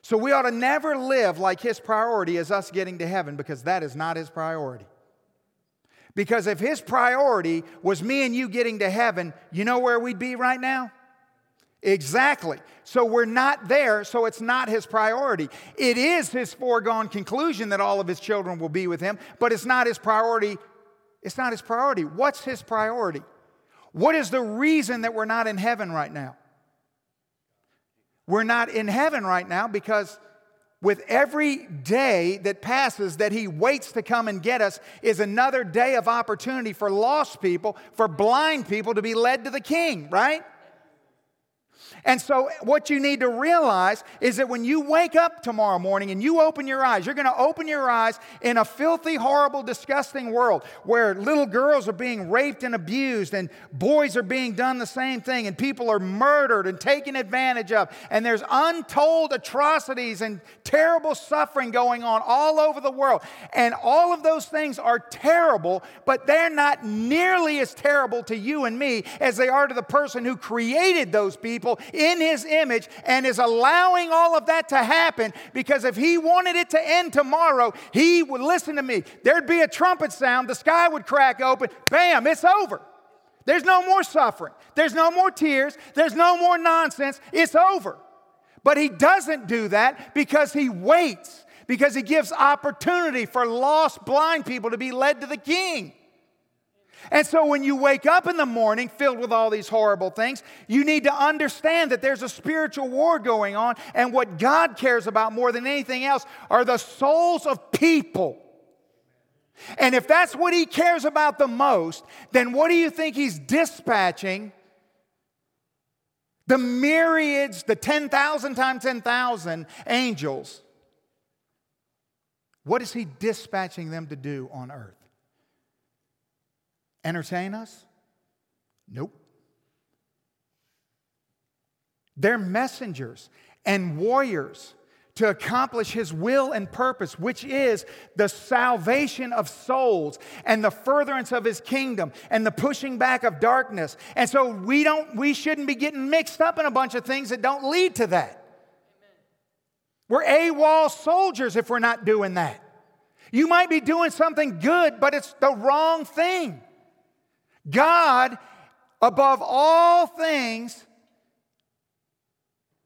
So we ought to never live like His priority is us getting to heaven, because that is not His priority. Because if His priority was me and you getting to heaven, you know where we'd be right now? Exactly. So we're not there, so it's not His priority. It is His foregone conclusion that all of His children will be with Him, but it's not His priority. It's not His priority. What's His priority? What is the reason that we're not in heaven right now? We're not in heaven right now because with every day that passes that He waits to come and get us is another day of opportunity for lost people, for blind people to be led to the King, right? And so what you need to realize is that when you wake up tomorrow morning and you open your eyes, you're going to open your eyes in a filthy, horrible, disgusting world where little girls are being raped and abused and boys are being done the same thing and people are murdered and taken advantage of. And there's untold atrocities and terrible suffering going on all over the world. And all of those things are terrible, but they're not nearly as terrible to you and me as they are to the person who created those people in his image and is allowing all of that to happen, because if he wanted it to end tomorrow, he would listen to me. There'd be a trumpet sound, the sky would crack open, bam, it's over. There's no more suffering. There's no more tears. There's no more nonsense. It's over. But he doesn't do that because he waits, because he gives opportunity for lost blind people to be led to the king. And so when you wake up in the morning filled with all these horrible things, you need to understand that there's a spiritual war going on, and what God cares about more than anything else are the souls of people. And if that's what he cares about the most, then what do you think he's dispatching? The myriads, the 10,000 times 10,000 angels. What is he dispatching them to do on earth? Entertain us? Nope. They're messengers and warriors to accomplish his will and purpose, which is the salvation of souls and the furtherance of his kingdom and the pushing back of darkness. And so we shouldn't be getting mixed up in a bunch of things that don't lead to that. Amen. We're AWOL soldiers if we're not doing that. You might be doing something good, but it's the wrong thing. God, above all things,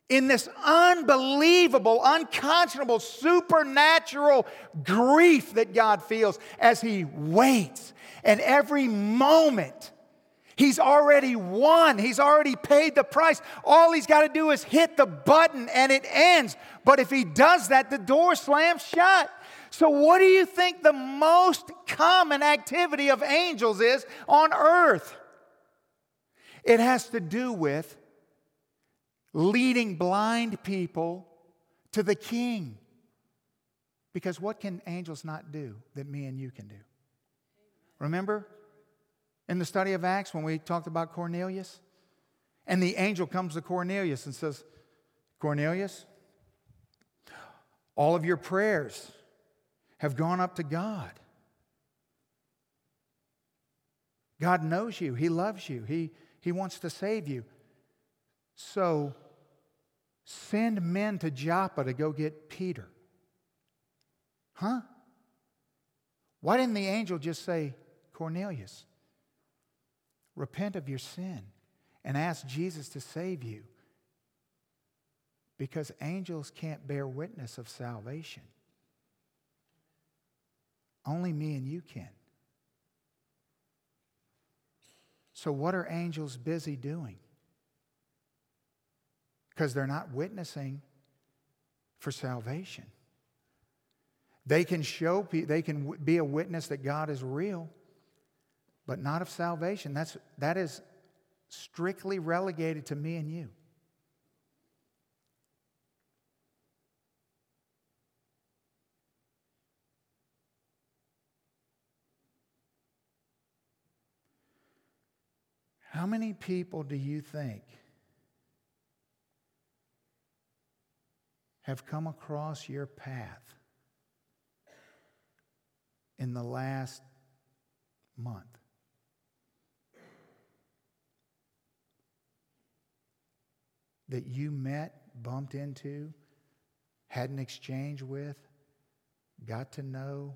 in this unbelievable, unconscionable, supernatural grief that God feels as he waits, and every moment he's already won. He's already paid the price. All he's got to do is hit the button and it ends. But if he does that, the door slams shut. So what do you think the most common activity of angels is on earth? It has to do with leading blind people to the king. Because what can angels not do that me and you can do? Remember in the study of Acts when we talked about Cornelius? And the angel comes to Cornelius and says, Cornelius, all of your prayers have gone up to God. God knows you. He loves you. He wants to save you. So send men to Joppa to go get Peter. Huh? Why didn't the angel just say, Cornelius, repent of your sin and ask Jesus to save you? Because angels can't bear witness of salvation. Only me and you can. So what are angels busy doing? Because they're not witnessing for salvation. They can be a witness that God is real, but not of salvation. That is strictly relegated to me and you. How many people do you think have come across your path in the last month? That you met, bumped into, had an exchange with, got to know,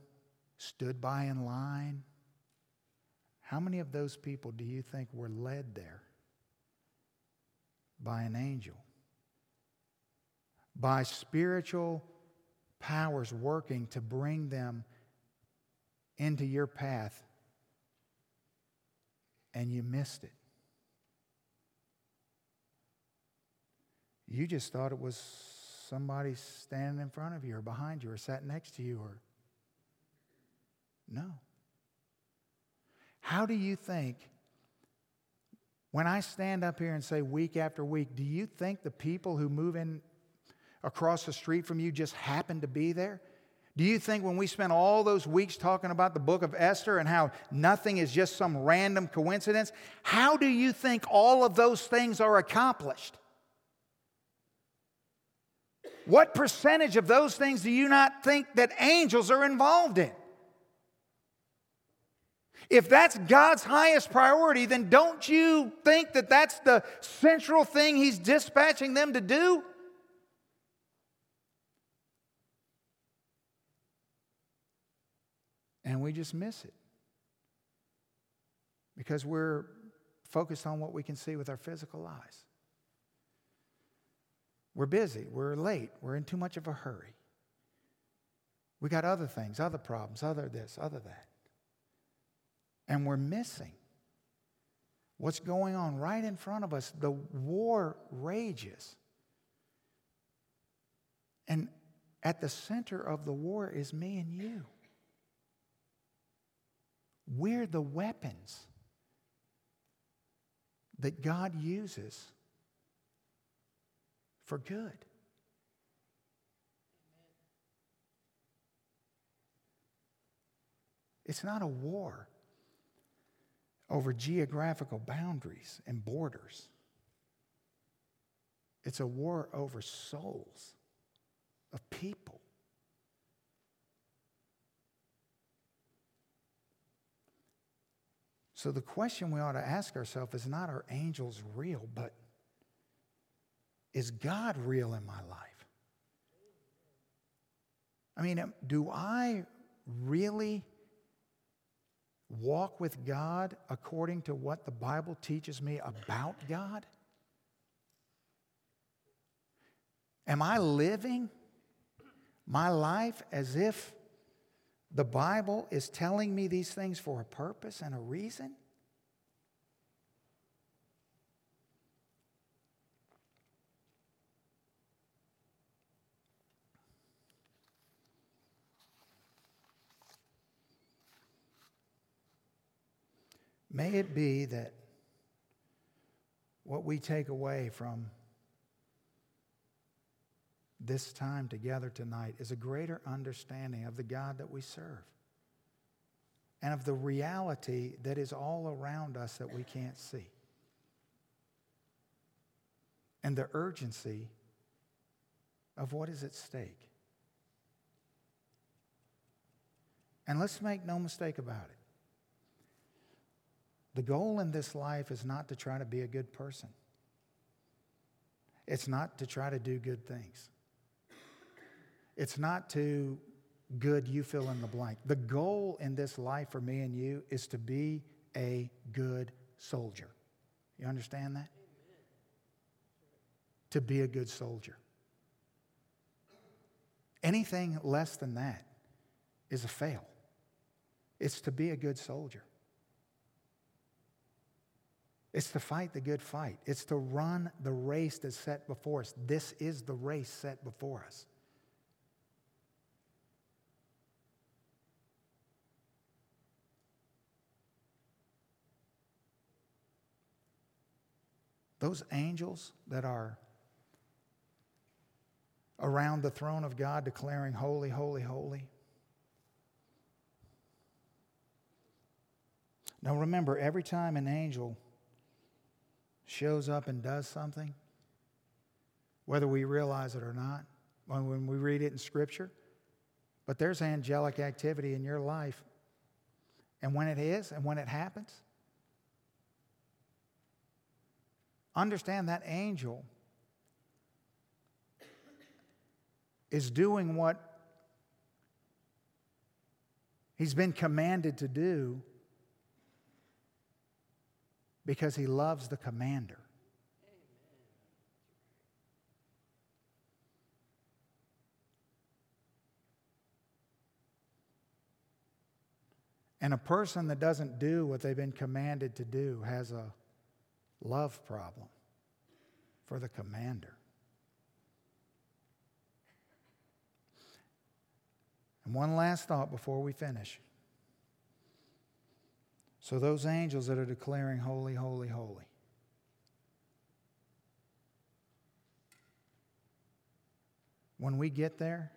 stood by in line? How many of those people do you think were led there by an angel? By spiritual powers working to bring them into your path, and you missed it. You just thought it was somebody standing in front of you or behind you or sat next to you or no. How do you think When I stand up here and say week after week, do you think the people who move in across the street from you just happen to be there? Do you think when we spent all those weeks talking about the book of Esther and how nothing is just some random coincidence, how do you think all of those things are accomplished? What percentage of those things do you not think that angels are involved in? If that's God's highest priority, then don't you think that that's the central thing He's dispatching them to do? And we just miss it because we're focused on what we can see with our physical eyes. We're busy. We're late. We're in too much of a hurry. We got other things, other problems, other this, other that. And we're missing what's going on right in front of us. The war rages. And at the center of the war is me and you. We're the weapons that God uses for good. It's not a war over geographical boundaries and borders. It's a war over souls of people. So the question we ought to ask ourselves is not, are angels real, but is God real in my life? I mean, do I really walk with God according to what the Bible teaches me about God? Am I living my life as if the Bible is telling me these things for a purpose and a reason? May it be that what we take away from this time together tonight is a greater understanding of the God that we serve and of the reality that is all around us that we can't see, and the urgency of what is at stake. And let's make no mistake about it. The goal in this life is not to try to be a good person. It's not to try to do good things. It's not to good, you fill in the blank. The goal in this life for me and you is to be a good soldier. You understand that? Amen. To be a good soldier. Anything less than that is a fail. It's to be a good soldier. It's to fight the good fight. It's to run the race that's set before us. This is the race set before us. Those angels that are around the throne of God declaring, holy, holy, holy. Now remember, every time an angel shows up and does something, whether we realize it or not, when we read it in Scripture, but there's angelic activity in your life. And when it is, and when it happens, understand that angel is doing what he's been commanded to do, because he loves the commander. And a person that doesn't do what they've been commanded to do has a love problem for the commander. And one last thought before we finish. So those angels that are declaring holy, holy, holy, when we get there,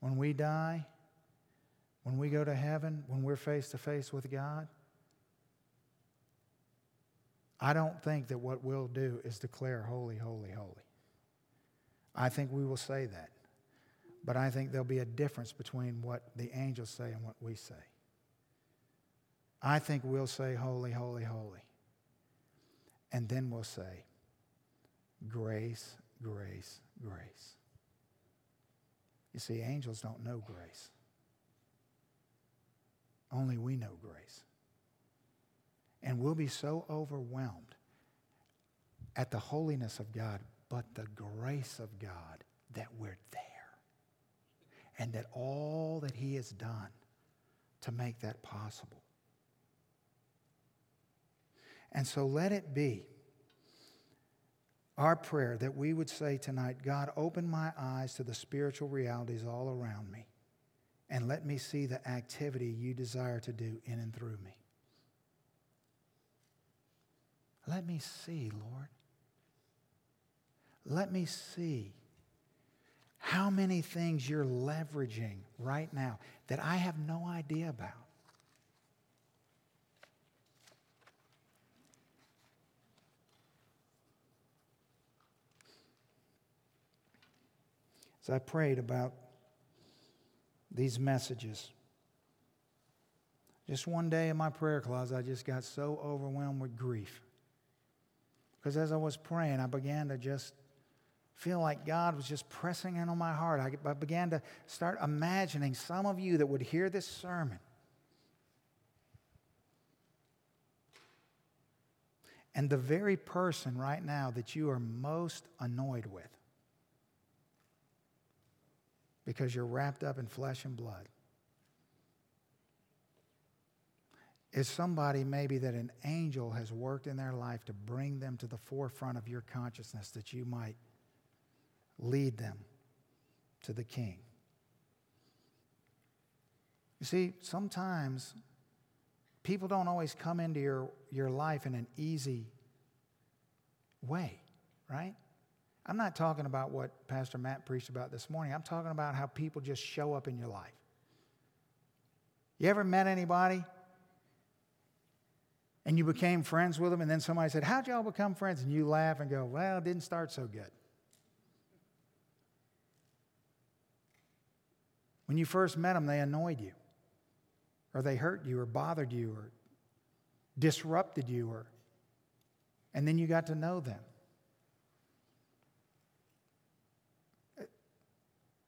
when we die, when we go to heaven, when we're face to face with God, I don't think that what we'll do is declare holy, holy, holy. I think we will say that. But I think there'll be a difference between what the angels say and what we say. I think we'll say holy, holy, holy. And then we'll say grace, grace, grace. You see, angels don't know grace. Only we know grace. And we'll be so overwhelmed at the holiness of God, but the grace of God, that we're there. And that all that He has done to make that possible. And so let it be our prayer that we would say tonight, God, open my eyes to the spiritual realities all around me, and let me see the activity you desire to do in and through me. Let me see, Lord. Let me see how many things you're leveraging right now that I have no idea about. As I prayed about these messages, just one day in my prayer closet, I just got so overwhelmed with grief. Because as I was praying, I began to just feel like God was just pressing in on my heart. I began to start imagining some of you that would hear this sermon. And the very person right now that you are most annoyed with, because you're wrapped up in flesh and blood, is somebody maybe that an angel has worked in their life to bring them to the forefront of your consciousness, that you might lead them to the King. You see, sometimes people don't always come into your life in an easy way, right? I'm not talking about what Pastor Matt preached about this morning. I'm talking about how people just show up in your life. You ever met anybody and you became friends with them, and then somebody said, how'd y'all become friends? And you laugh and go, well, it didn't start so good. When you first met them, they annoyed you, or they hurt you, or bothered you, or disrupted you, and then you got to know them.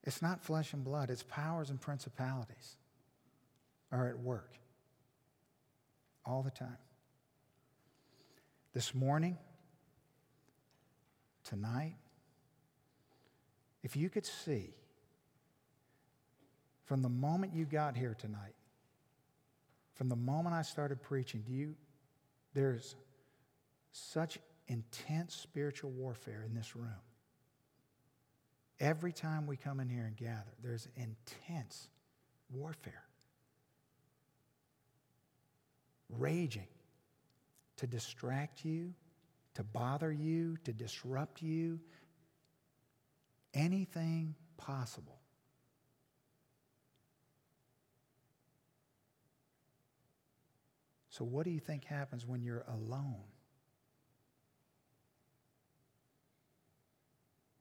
It's not flesh and blood. It's powers and principalities are at work all the time. This morning, tonight, if you could see from the moment you got here tonight, from the moment I started preaching, there's such intense spiritual warfare in this room. Every time we come in here and gather, there's intense warfare raging to distract you, to bother you, to disrupt you, anything possible. So what do you think happens when you're alone?